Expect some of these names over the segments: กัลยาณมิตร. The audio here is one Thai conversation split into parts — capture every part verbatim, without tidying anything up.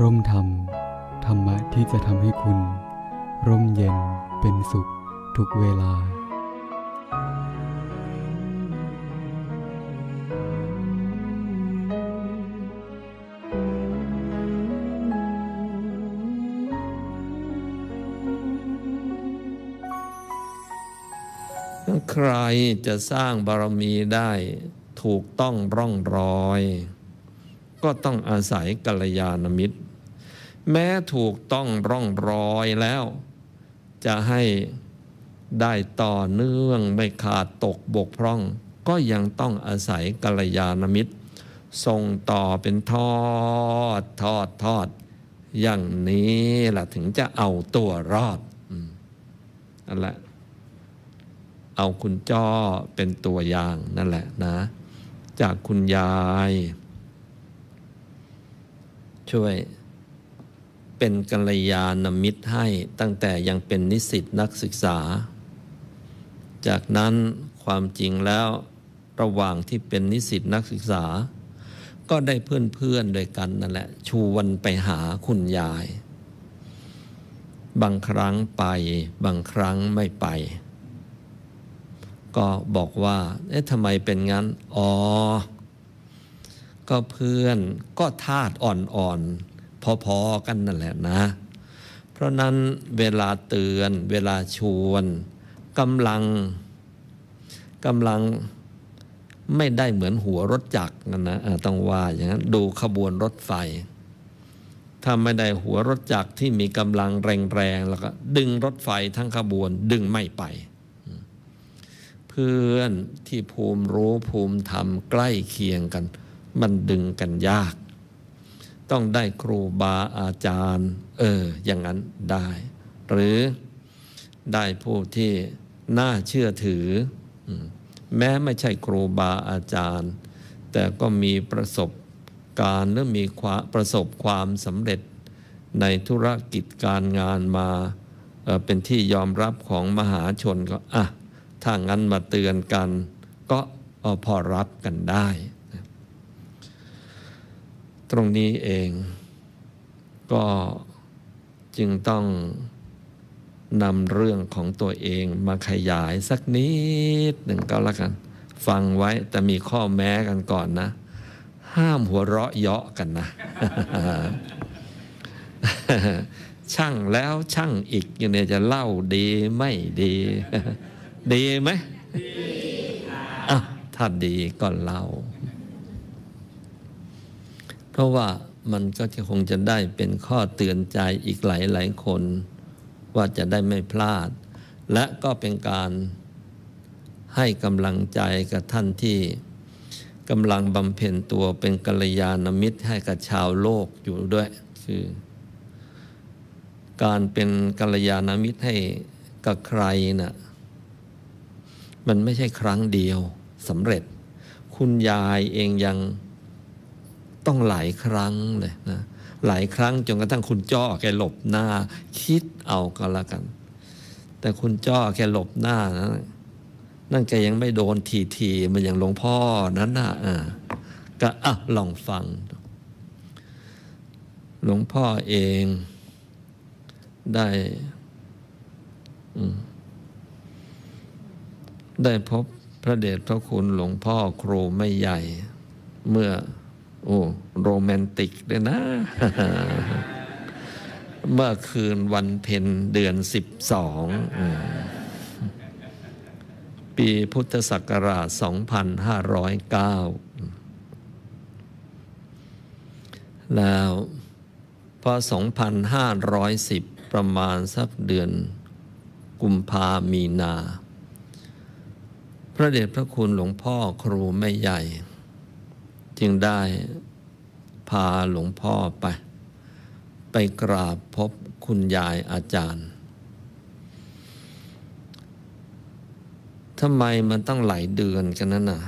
ร่มธรรมธรรมะที่จะทำให้คุณร่มเย็นเป็นสุขทุกเวลาใครจะสร้างบารมีได้ถูกต้องร่องรอยก็ต้องอาศัยกัลยาณมิตรแม้ถูกต้องร่องรอยแล้วจะให้ได้ต่อเนื่องไม่ขาดตกบกพร่องก็ยังต้องอาศัยกัลยาณมิตรส่งต่อเป็นทอดทอดทอดอย่างนี้ล่ะถึงจะเอาตัวรอดนั่นแหละเอาคุณจ้อเป็นตัวอย่างนั่นแหละนะจากคุณยายช่วยเป็นกัลยาณมิตรให้ตั้งแต่ยังเป็นนิสิตนักศึกษาจากนั้นความจริงแล้วระหว่างที่เป็นนิสิตนักศึกษาก็ได้เพื่อนๆด้วยกันนั่นแหละชวนไปหาคุณยายบางครั้งไปบางครั้งไม่ไปก็บอกว่าเอ๊ะทำไมเป็นงั้นอ๋อก็เพื่อนก็ธาตุอ่อนๆพอๆกันนั่นแหละนะเพราะนั้นเวลาเตือนเวลาชวนกำลังกำลังไม่ได้เหมือนหัวรถจักรนั่นนะต้องว่าอย่างนั้นดูขบวนรถไฟถ้าไม่ได้หัวรถจักรที่มีกำลังแรงๆแล้วก็ดึงรถไฟทั้งขบวนดึงไม่ไปเพื่อนที่ภูมิรู้ภูมิธรรมใกล้เคียงกันมันดึงกันยากต้องได้ครูบาอาจารย์เอออย่างนั้นได้หรือได้ผู้ที่น่าเชื่อถือแม้ไม่ใช่ครูบาอาจารย์แต่ก็มีประสบการณ์หรือมีประสบความสำเร็จในธุรกิจการงานมาเออเป็นที่ยอมรับของมหาชนก็อ่ะถ้างั้นมาเตือนกันก็พอรับกันได้ตรงนี้เองก็จึงต้องนำเรื่องของตัวเองมาขยายสักนิดหนึ่งก็แล้วกันฟังไว้แต่มีข้อแม้กันก่อนนะห้ามหัวเราะเยาะกันนะ ช่างแล้วช่างอีกอย่างนี้จะเล่าดีไม่ดี ดีไหมดีอ่ะถ้าดีก็เล่าเพราะว่ามันก็จะคงจะได้เป็นข้อเตือนใจอีกหลายหลายคนว่าจะได้ไม่พลาดและก็เป็นการให้กำลังใจกับท่านที่กำลังบำเพ็ญตัวเป็นกัลยาณมิตรให้กับชาวโลกอยู่ด้วยคือการเป็นกัลยาณมิตรให้กับใครน่ะมันไม่ใช่ครั้งเดียวสำเร็จคุณยายเองยังต้องหลายครั้งเลยนะหลายครั้งจนกระทั่งคุณจ้อแกหลบหน้าคิดเอาก็แล้วกันแต่คุณจ้อแกหลบหน้านะนั่นแกยังไม่โดนทีทีมันอย่างหลวงพ่อนั้นนะอ่ะก็อ่ะลองฟังหลวงพ่อเองได้อืมได้พบพระเดชพระคุณหลวงพ่อครูไม่ใหญ่เมื่อโอ้โรแมนติกเลยนะ เมื่อคืนวันเพ็ญเดือนสิบสองปีพุทธศักราชสองพันห้าร้อยเก้าแล้วพอสองพันห้าร้อยสิบประมาณสักเดือนกุมภามีนาพระเดชพระคุณหลวงพ่อครูไม่ใหญ่จึงได้พาหลวงพ่อไปไปกราบพบคุณยายอาจารย์ทำไมมันตั้งหลายเดือนกันนั่นน่ะ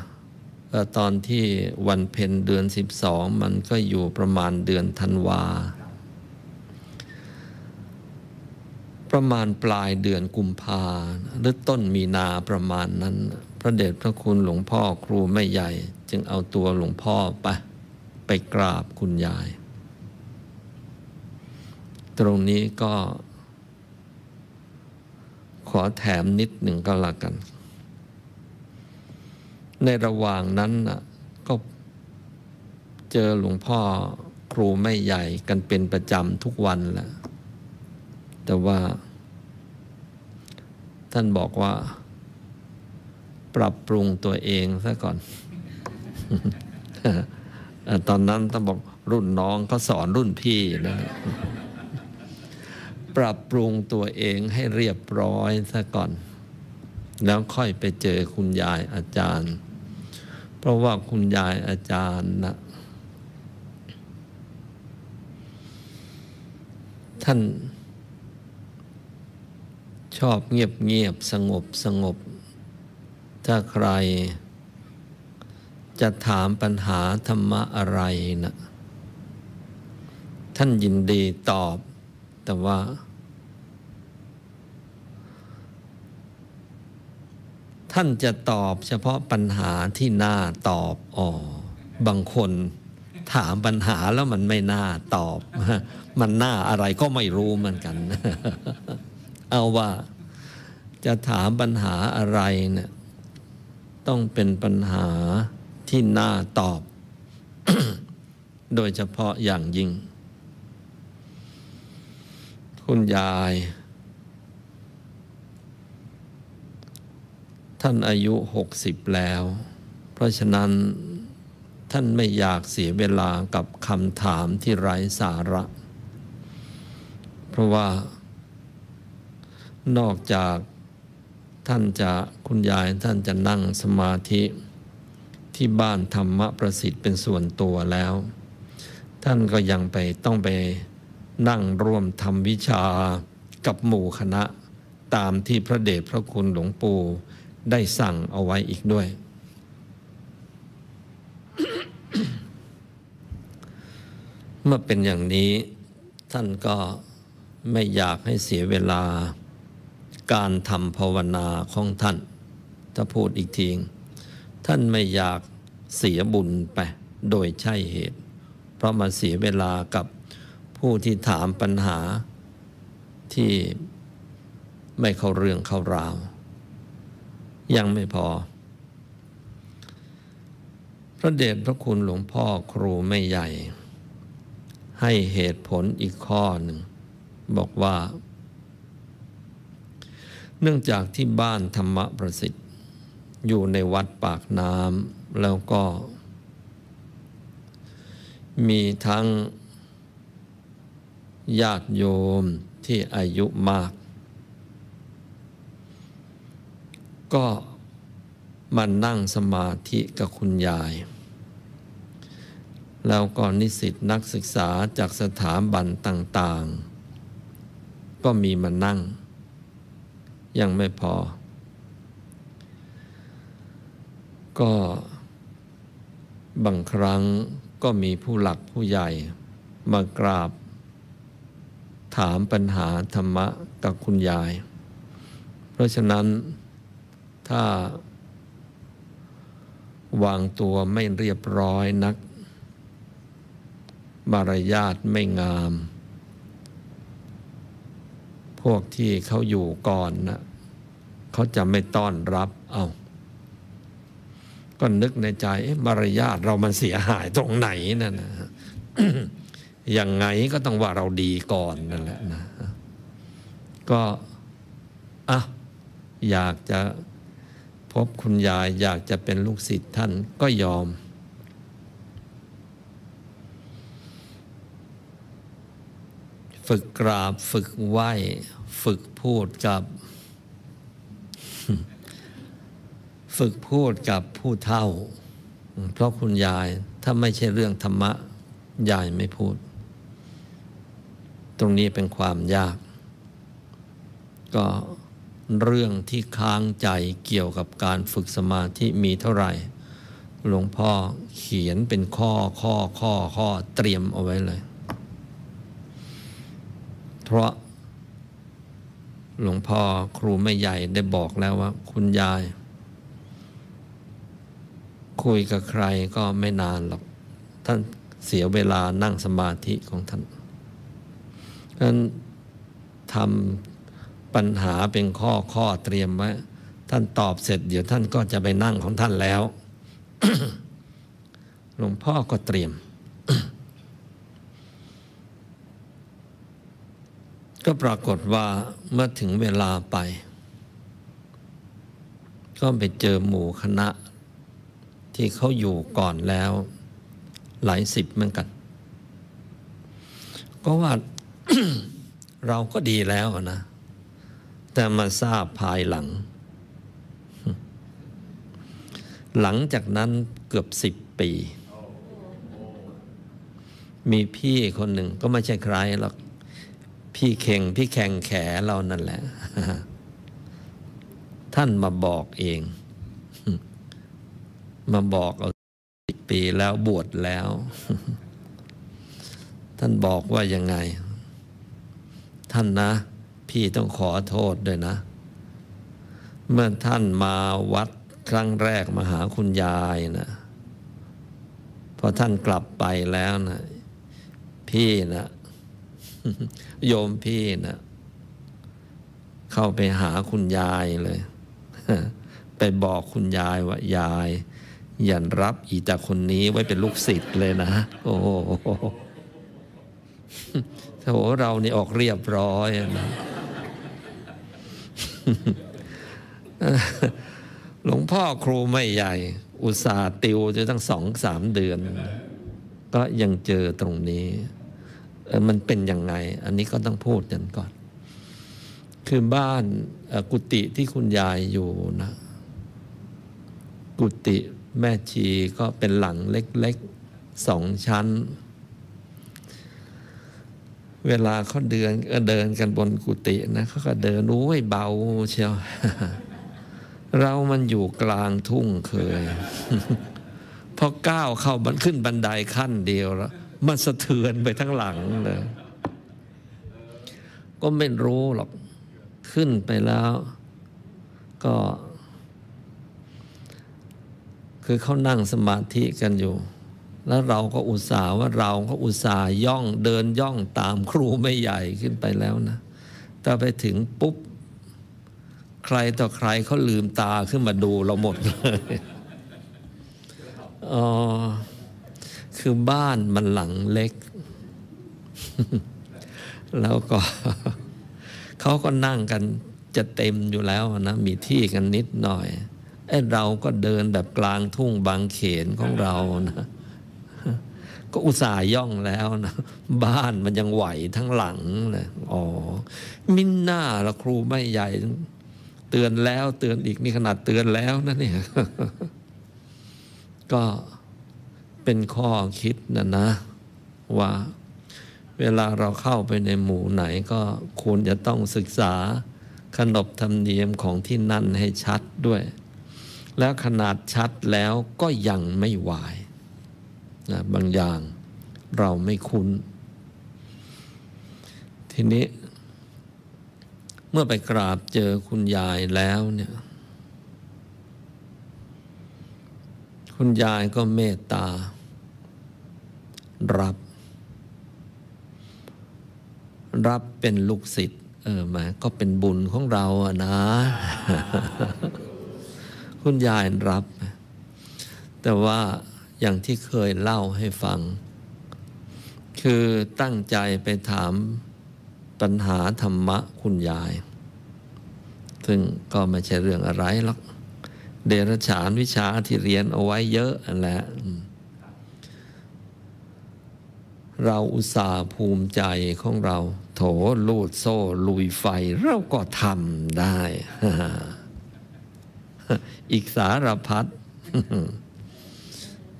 ตอนที่วันเพ็ญเดือนสิบสองมันก็อยู่ประมาณเดือนธันวาประมาณปลายเดือนกุมภาหรือต้นมีนาประมาณนั้นพระเดชพระคุณหลวงพ่อครูไม่ใหญ่จึงเอาตัวหลวงพ่อไปไปกราบคุณยาย ตรงนี้ก็ขอแถมนิดหนึ่งก็แล้วกันในระหว่างนั้นก็เจอหลวงพ่อครูไม่ใหญ่กันเป็นประจำทุกวันแหละแต่ว่าท่านบอกว่าปรับปรุงตัวเองซะก่อน ตอนนั้นท่านบอกรุ่นน้องเขาสอนรุ่นพี่นะ ปรับปรุงตัวเองให้เรียบร้อยซะก่อนแล้วค่อยไปเจอคุณยายอาจารย์เพราะว่าคุณยายอาจารย์นะท่านชอบเงียบเงียบสงบสงบถ้าใครจะถามปัญหาธรรมะอะไรนะท่านยินดีตอบแต่ว่าท่านจะตอบเฉพาะปัญหาที่น่าตอบอ๋อบางคนถามปัญหาแล้วมันไม่น่าตอบมันน่าอะไรก็ไม่รู้เหมือนกันเอาว่าจะถามปัญหาอะไรเนี่ยต้องเป็นปัญหาที่น่าตอบ โดยเฉพาะอย่างยิ่งคุณยายท่านอายุหกสิบแล้วเพราะฉะนั้นท่านไม่อยากเสียเวลากับคำถามที่ไร้สาระเพราะว่านอกจากท่านจะคุณยายท่านจะนั่งสมาธิที่บ้านธรรมประสิทธิ์เป็นส่วนตัวแล้วท่านก็ยังไปต้องไปนั่งร่วมทำวิชากับหมู่คณะตามที่พระเดชพระคุณหลวงปู่ได้สั่งเอาไว้อีกด้วย เมื่อเป็นอย่างนี้ท่านก็ไม่อยากให้เสียเวลาการทำภาวนาของท่านถ้าพูดอีกทีท่านไม่อยากเสียบุญไปโดยใช่เหตุเพราะมาเสียเวลากับผู้ที่ถามปัญหาที่ไม่เข้าเรื่องเข้าราวยังไม่พอพระเดชพระคุณหลวงพ่อครูไม่ใหญ่ให้เหตุผลอีกข้อหนึ่งบอกว่าเนื่องจากที่บ้านธรรมประสิทธิ์อยู่ในวัดปากน้ำแล้วก็มีทั้งญาติโยมที่อายุมากก็มานั่งสมาธิกับคุณยายแล้วก็นิสิตนักศึกษาจากสถาบันต่างๆก็มีมานั่งยังไม่พอก็บางครั้งก็มีผู้หลักผู้ใหญ่มากราบถามปัญหาธรรมะกับคุณยายเพราะฉะนั้นถ้าวางตัวไม่เรียบร้อยนักมารยาทไม่งามพวกที่เขาอยู่ก่อนนะเขาจะไม่ต้อนรับเอาก็นึกในใจมารยาทเรามันเสียหายตรงไหนนั่นนะ ยังไงก็ต้องว่าเราดีก่อนนั่นแหละนะก็อ่ะอยากจะพบคุณยายอยากจะเป็นลูกศิษย์ท่านก็ยอมฝึกกราบฝึกไหว้ฝึกพูดกับฝึกพูดกับผู้เฒ่าเพราะคุณยายถ้าไม่ใช่เรื่องธรรมะยายไม่พูดตรงนี้เป็นความยากก็เรื่องที่ค้างใจเกี่ยวกับการฝึกสมาธิมีเท่าไหร่หลวงพ่อเขียนเป็นข้อข้อข้อข้อเตรียมเอาไว้เลยเพราะหลวงพ่อครูไม่ใหญ่ได้บอกแล้วว่าคุณยายคุยกับใครก็ไม่นานหรอกท่านเสียเวลานั่งสมาธิของท่าน นั้นทำปัญหาเป็นข้อข้อเตรียมไว้ท่านตอบเสร็จเดี๋ยวท่านก็จะไปนั่งของท่านแล้ว หลวงพ่อก็เตรียม ก็ปรากฏว่าเมื่อถึงเวลาไปก็ไปเจอหมู่คณะที่เขาอยู่ก่อนแล้วหลายสิบเหมือนกันก็ว่า เราก็ดีแล้วนะแต่มาทราบภายหลัง หลังจากนั้นเกือบสิบปีมีพี่คนหนึ่งก็ไม่ใช่ใครหรอกพี่เข่งพี่แข่งแขเรานั่นแหละ ท่านมาบอกเอง มาบอกเอาสิบปีแล้วบวชแล้ว ท่านบอกว่ายังไงท่านนะพี่ต้องขอโทษด้วยนะเมื่อท่านมาวัดครั้งแรกมาหาคุณยายนะพอท่านกลับไปแล้วนะพี่นะโยมพี่นะเข้าไปหาคุณยายเลย ไปบอกคุณยายว่ายายอย่ารับอีตาคนนี้ไว้เป็นลูกศิษย์เลยนะโอ้โหถ้าเรานี่ออกเรียบร้อยนะ หลวงพ่อครูไม่ใหญ่อุตส่าห์ติวจนตั้งสองสามเดือนก็ยังเจอตรงนี้มันเป็นยังไงอันนี้ก็ต้องพูดกันก่อนคือบ้านกุฏิที่คุณยายอยู่นะกุฏิแม่ชีก็เป็นหลังเล็กๆสองชั้นเวลาเขาเดินก็เดินกันบนกุฏินะเขาก็เดินโอ้ยเบาเชียว เรามันอยู่กลางทุ่งเคย พอก้าวเข้าบันขึ้นบันไดขั้นเดียวแล้วมันสะเทือนไปทั้งหลังเลยก็ไม่รู้หรอกขึ้นไปแล้วก็คือเขานั่งสมาธิกันอยู่แล้วเราก็อุตส่าห์ว่าเราก็อุตส่าห์ย่องเดินย่องตามครูไม่ใหญ่ขึ้นไปแล้วนะแต่ไปถึงปุ๊บใครต่อใครเขาลืมตาขึ้นมาดูเราหมดเลยอ๋อคือบ้านมันหลังเล็ก แล้วก็ เขาก็นั่งกันจะเต็มอยู่แล้วนะมีที่กันนิดหน่อยไอ้เราก็เดินแบบกลางทุ่งบางเขนของเรานะ ก็อุตส่าห์ย่องแล้วนะบ้านมันยังไหวทั้งหลังเลยอ๋อมินหน้าละครูไม่ใหญ่เตือนแล้วเตือนอีกนี่ขนาดเตือนแล้วนะเนี่ย ก็เป็นข้อคิดนะนะว่าเวลาเราเข้าไปในหมู่ไหนก็ควรจะต้องศึกษาขนบธรรมเนียมของที่นั่นให้ชัดด้วยแล้วขนาดชัดแล้วก็ยังไม่วายนะบางอย่างเราไม่คุ้นทีนี้เมื่อไปกราบเจอคุณยายแล้วเนี่ยคุณยายก็เมตตารับรับเป็นลูกศิษย์เออมาก็เป็นบุญของเราอะนะ คุณยายรับแต่ว่าอย่างที่เคยเล่าให้ฟังคือตั้งใจไปถามปัญหาธรรมะคุณยายซึ่งก็ไม่ใช่เรื่องอะไรหรอกเดรัจฉานวิชาที่เรียนเอาไว้เยอะอันแหละเราอุตส่าห์ภูมิใจของเราโถลูดโซ่ลุยไฟเราก็ทำได้ อีกสารพัด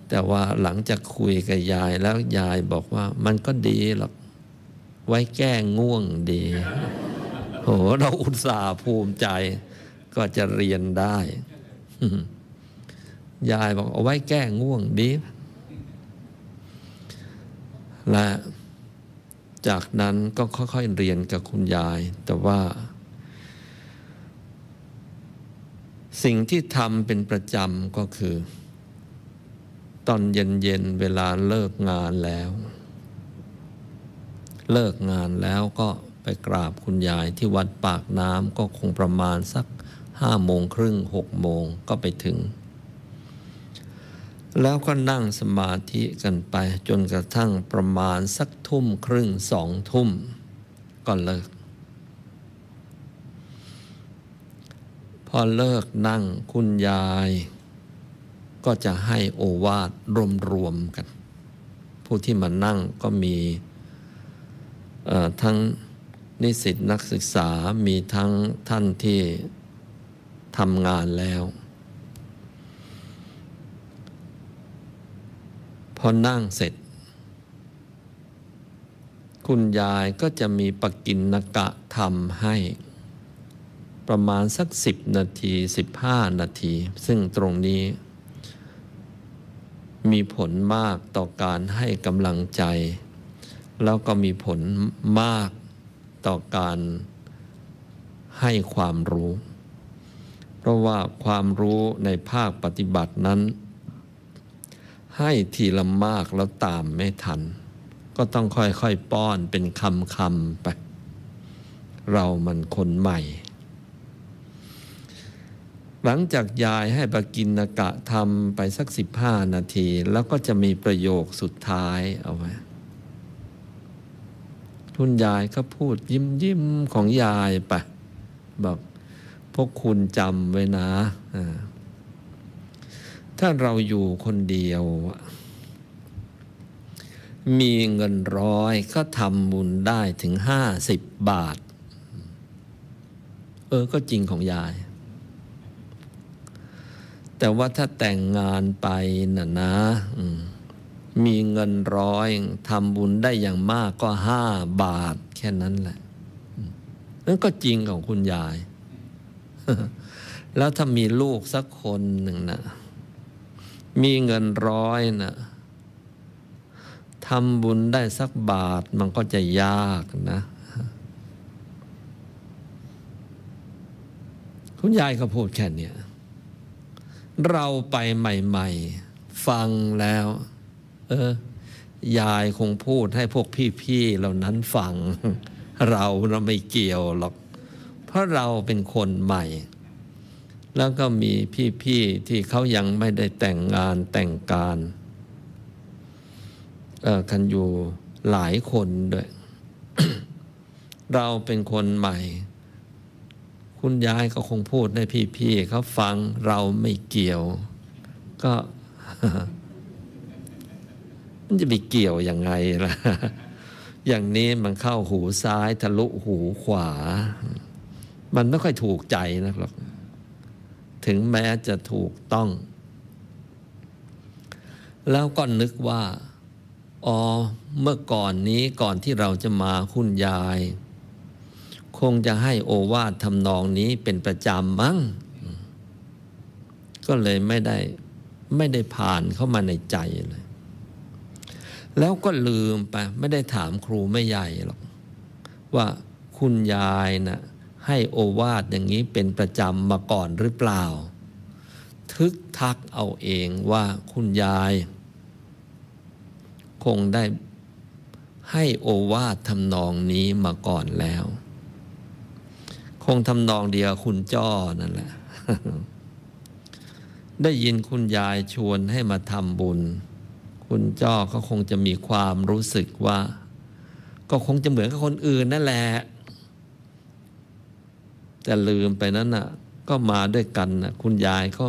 แต่ว่าหลังจากคุยกับยายแล้วยายบอกว่ามันก็ดีหรอกไว้แก้ง่วงดี โหเราอุตส่าห์ภูมิใจก็จะเรียนได้ยายบอกเอาไว้แก้ง่วงดีและจากนั้นก็ค่อยๆเรียนกับคุณยายแต่ว่าสิ่งที่ทำเป็นประจำก็คือตอนเย็นๆเวลาเลิกงานแล้ว เลิกงานแล้วก็ไปกราบคุณยายที่วัดปากน้ำก็คงประมาณสักห้าโมงครึ่งหกโมงก็ไปถึงแล้วก็นั่งสมาธิกันไปจนกระทั่งประมาณสักทุ่มครึ่งสองทุ่มก็เลิกพอเลิกนั่งคุณยายก็จะให้โอวาทรวมๆกันผู้ที่มานั่งก็มีทั้งนิสิตนักศึกษามีทั้งท่านที่ทำงานแล้วพอนั่งเสร็จคุณยายก็จะมีปกิณกะธรรมให้ประมาณสักสิบนาทีสิบห้านาทีซึ่งตรงนี้มีผลมากต่อการให้กำลังใจแล้วก็มีผลมากต่อการให้ความรู้เพราะว่าความรู้ในภาคปฏิบัตินั้นให้ทีละมากแล้วตามไม่ทันก็ต้องค่อยๆป้อนเป็นคำๆไปเรามันคนใหม่หลังจากยายให้ปกิณกะธรรมไปสักสิบห้านาทีแล้วก็จะมีประโยคสุดท้ายเอาไว้คุณยายก็พูดยิ้มยิ้มของยายไปบอกพวกคุณจำไว้นะถ้าเราอยู่คนเดียวมีเงินร้อยก็ทำบุญได้ถึงห้าสิบบาทเออก็จริงของยายแต่ว่าถ้าแต่งงานไปน่ะนะมีเงินร้อยทำบุญได้อย่างมากก็ห้าบาทแค่นั้นแหละนั่นก็จริงของคุณยายแล้วถ้ามีลูกสักคนหนึ่งนะมีเงินร้อยนะทำบุญได้สักบาทมันก็จะยากนะคุณยายก็พูดแค่นี้เราไปใหม่ๆฟังแล้วเออยายคงพูดให้พวกพี่ๆเหล่านั้นฟังเราเราไม่เกี่ยวหรอกเพราะเราเป็นคนใหม่แล้วก็มีพี่ๆที่เขายังไม่ได้แต่งงานแต่งการเออกันอยู่หลายคนด้วย เราเป็นคนใหม่คุณยายก็คงพูดให้พี่ๆเขาฟังเราไม่เกี่ยวก็ มันจะไปเกี่ยวยังไงล่ะอย่างนี้มันเข้าหูซ้ายทะลุหูขวามันไม่ค่อยถูกใจนักหรอกถึงแม้จะถูกต้องแล้วก็นึกว่าอ๋อเมื่อก่อนนี้ก่อนที่เราจะมาคุณยายคงจะให้โอวาททำนองนี้เป็นประจำมั้งก็เลยไม่ได้ไม่ได้ผ่านเข้ามาในใจเลยแล้วก็ลืมไปไม่ได้ถามครูแม่ใหญ่หรอกว่าคุณยายนะให้โอวาทอย่างนี้เป็นประจำมาก่อนหรือเปล่าทึกทักเอาเองว่าคุณยายคงได้ให้โอวาททำนองนี้มาก่อนแล้วคงทำนองเดียวคุณจ้อนั่นแหละ ได้ยินคุณยายชวนให้มาทำบุญคุณจ้อก็คงจะมีความรู้สึกว่าก็คงจะเหมือนกับคนอื่นนั่นแหละแต่ลืมไปนั้นน่ะก็มาด้วยกันน่ะคุณยายก็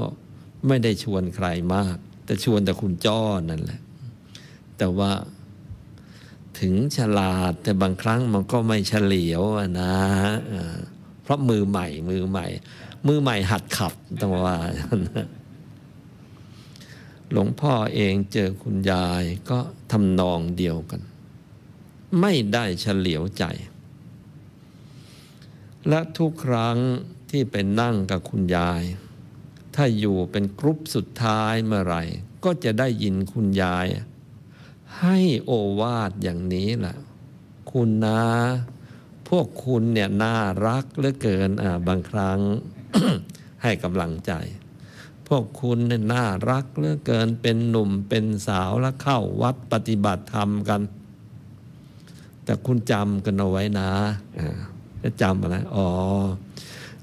ไม่ได้ชวนใครมากแต่ชวนแต่คุณจ้อนั่นแหละแต่ว่าถึงฉลาดแต่บางครั้งมันก็ไม่เฉลียวนะเพราะมือใหม่มือใหม่มือใหม่หัดขับต้องว่าหลวงพ่อเองเจอคุณยายก็ทำนองเดียวกันไม่ได้เฉลียวใจและทุกครั้งที่ไปนั่งกับคุณยายถ้าอยู่เป็นกรุ๊ปสุดท้ายเมื่อไหร่ก็จะได้ยินคุณยายให้โอวาทอย่างนี้แหละคุณนะพวกคุณเนี่ยน่ารักเหลือเกินอ่าบางครั้ง ให้กำลังใจพวกคุณเนี่ยน่ารักเหลือเกินเป็นหนุ่มเป็นสาวแล้วเข้าวัดปฏิบัติธรรมกันแต่ แต่คุณจำกันเอาไว้นะจะจำอะไรอ๋อ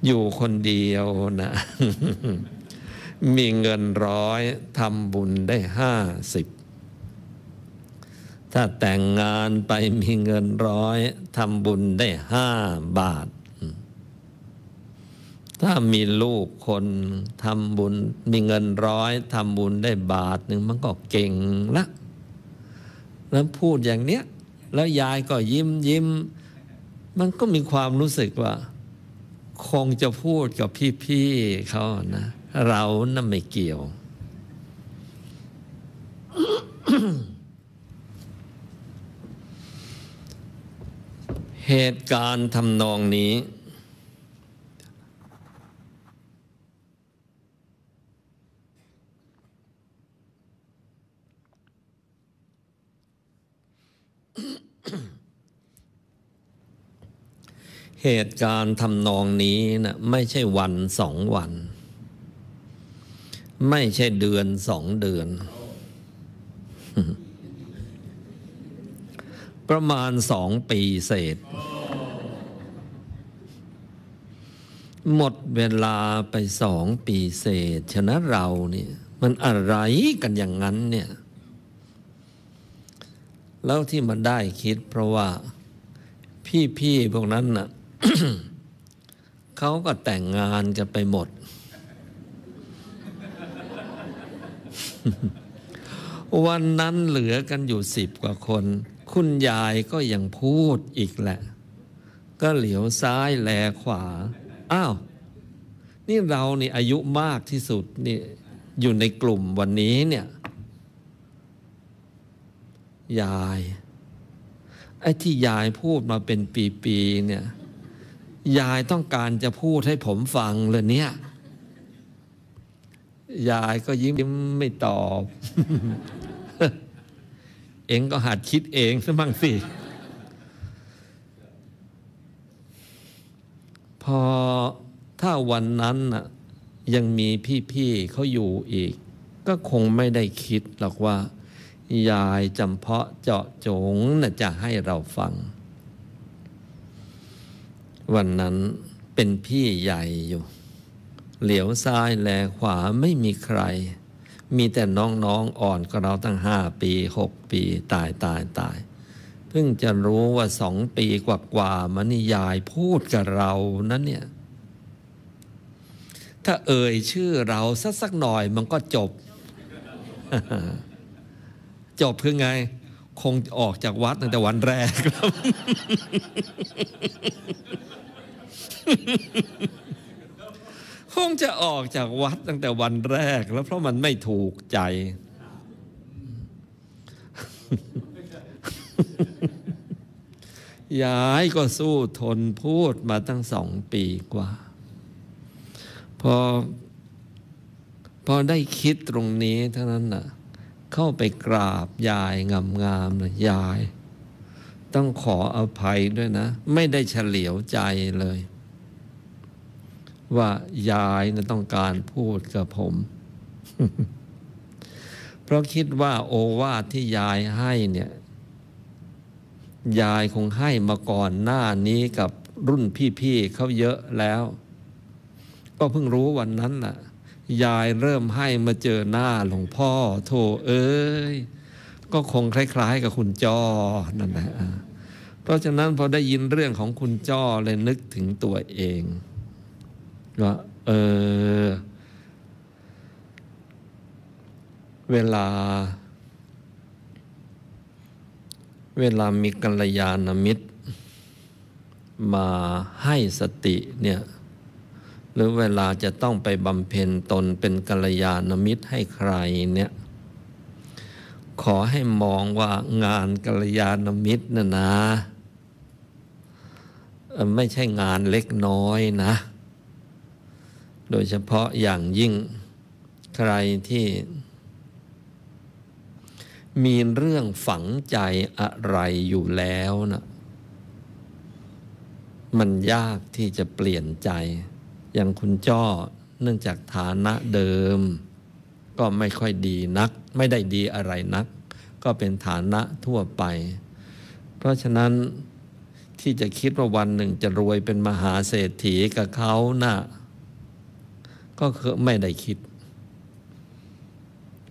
อยู่คนเดียวนะ มีเงินร้อยทำบุญได้ห้าสิบถ้าแต่งงานไปมีเงินร้อยทำบุญได้ห้าบาทถ้ามีลูกคนทำบุญมีเงินร้อยทำบุญได้บาทหนึ่งมันก็เก่งละแล้วพูดอย่างเนี้ยแล้วยายก็ยิ้มยิ้มมันก็มีความรู้สึกว่าคงจะพูดกับพี่ๆเขานะเราน่ะไม่เกี่ยว เหตุการณ์ทำนองนี้เหตุการณ์ทำนองนี้นะไม่ใช่วันสองวันไม่ใช่เดือนสองเดือน ประมาณสองปีเศษ หมดเวลาไปสองปีเศษฉะนั้นเราเนี่ยมันอะไรกันอย่างนั้นเนี่ยแล้วที่มันได้คิดเพราะว่าพี่ๆพวกนั้นน่ะ เขาก็แต่งงานจะไปหมด วันนั้นเหลือกันอยู่สิบกว่าคนคุณยายก็ยังพูดอีกแหละก็เหลียวซ้ายแลขวาอ้าวนี่เรานี่อายุมากที่สุดนี่อยู่ในกลุ่มวันนี้เนี่ยยายไอ้ที่ยายพูดมาเป็นปีๆเนี่ยยายต้องการจะพูดให้ผมฟังเลยเนี่ยยายก็ยิ้มไม่ตอบ เองก็หัดคิดเองซะมั่งสิ พอถ้าวันนั้นน่ะยังมีพี่ๆเขาอยู่อีกก็คงไม่ได้คิดหรอกว่ายายจำเพาะเจาะจงน่ะจะให้เราฟังวันนั้นเป็นพี่ใหญ่อยู่เหลียวซ้ายแลขวาไม่มีใครมีแต่น้องๆ อ่อนกว่าเราตั้งห้าปีหกปีตายตายตายเพิ่งจะรู้ว่าสองปีกว่าๆมานี่ยายพูดกับเรานั้นเนี่ยถ้าเอ่ยชื่อเราสักสักหน่อยมันก็จบ จบคือไงคงออกจากวัดตั้งแต่วันแรกครับ คงจะออกจากวัดตั้งแต่วันแรกแล้วเพราะมันไม่ถูกใจ ยายก็สู้ทนพูดมาตั้งสองปีกว่าพอพอได้คิดตรงนี้เท่านั้นน่ะเข้าไปกราบยายงามๆนะยายต้องขออภัยด้วยนะไม่ได้เฉลียวใจเลยว่ายายนะต้องการพูดกับผม เพราะคิดว่าโอวาทที่ยายให้เนี่ยยายคงให้มาก่อนหน้านี้กับรุ่นพี่ๆเขาเยอะแล้วก็เพิ่งรู้วันนั้นน่ะยายเริ่มให้มาเจอหน้าหลวงพ่อโธ่เอ้ยก็คงคล้ายๆกับคุณจ้อนั่นแหละเพราะฉะนั้นพอได้ยินเรื่องของคุณจ้อเลยนึกถึงตัวเองว่าเออเวลาเวลามีกัลยาณมิตรมาให้สติเนี่ยหรือเวลาจะต้องไปบำเพ็ญตนเป็นกัลยาณมิตรให้ใครเนี่ยขอให้มองว่างานกัลยาณมิตรน่ะนะไม่ใช่งานเล็กน้อยนะโดยเฉพาะอย่างยิ่งใครที่มีเรื่องฝังใจอะไรอยู่แล้วนะมันยากที่จะเปลี่ยนใจอย่างคุณจ้อเนื่องจากฐานะเดิมก็ไม่ค่อยดีนักไม่ได้ดีอะไรนักก็เป็นฐานะทั่วไป เพราะฉะนั้นที่จะคิดว่าวันหนึ่งจะรวยเป็นมหาเศรษฐีกับเขาน่ะก็คือไม่ได้คิด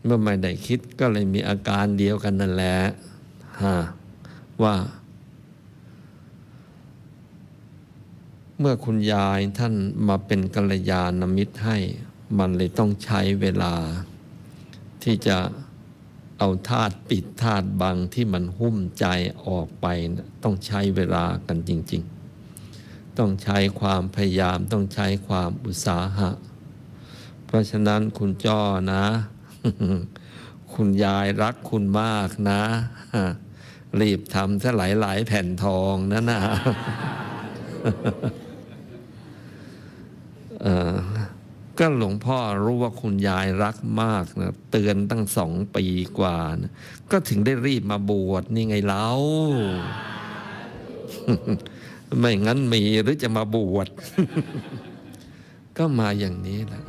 เมื่อไม่ได้คิดก็เลยมีอาการเดียวกันนั่นแหละฮะว่าเมื่อคุณยายท่านมาเป็นกัลยาณมิตรให้มันเลยต้องใช้เวลาที่จะเอาธาตุปิดธาตุบังที่มันหุ้มใจออกไปต้องใช้เวลากันจริงๆต้องใช้ความพยายามต้องใช้ความอุตสาหะเพราะฉะนั้นคุณจ้อนะ คุณยายรักคุณมากนะรีบทำซะหลายๆแผ่นทองนั่นนะ เอ่อก็หลวงพ่อรู้ว่าคุณยายรักมากนะเตือนตั้งสองปีกว่านะก็ถึงได้รีบมาบวชนี่ไงเล่า ไม่งั้นมีหรือจะมาบวช ก็มาอย่างนี้แหละ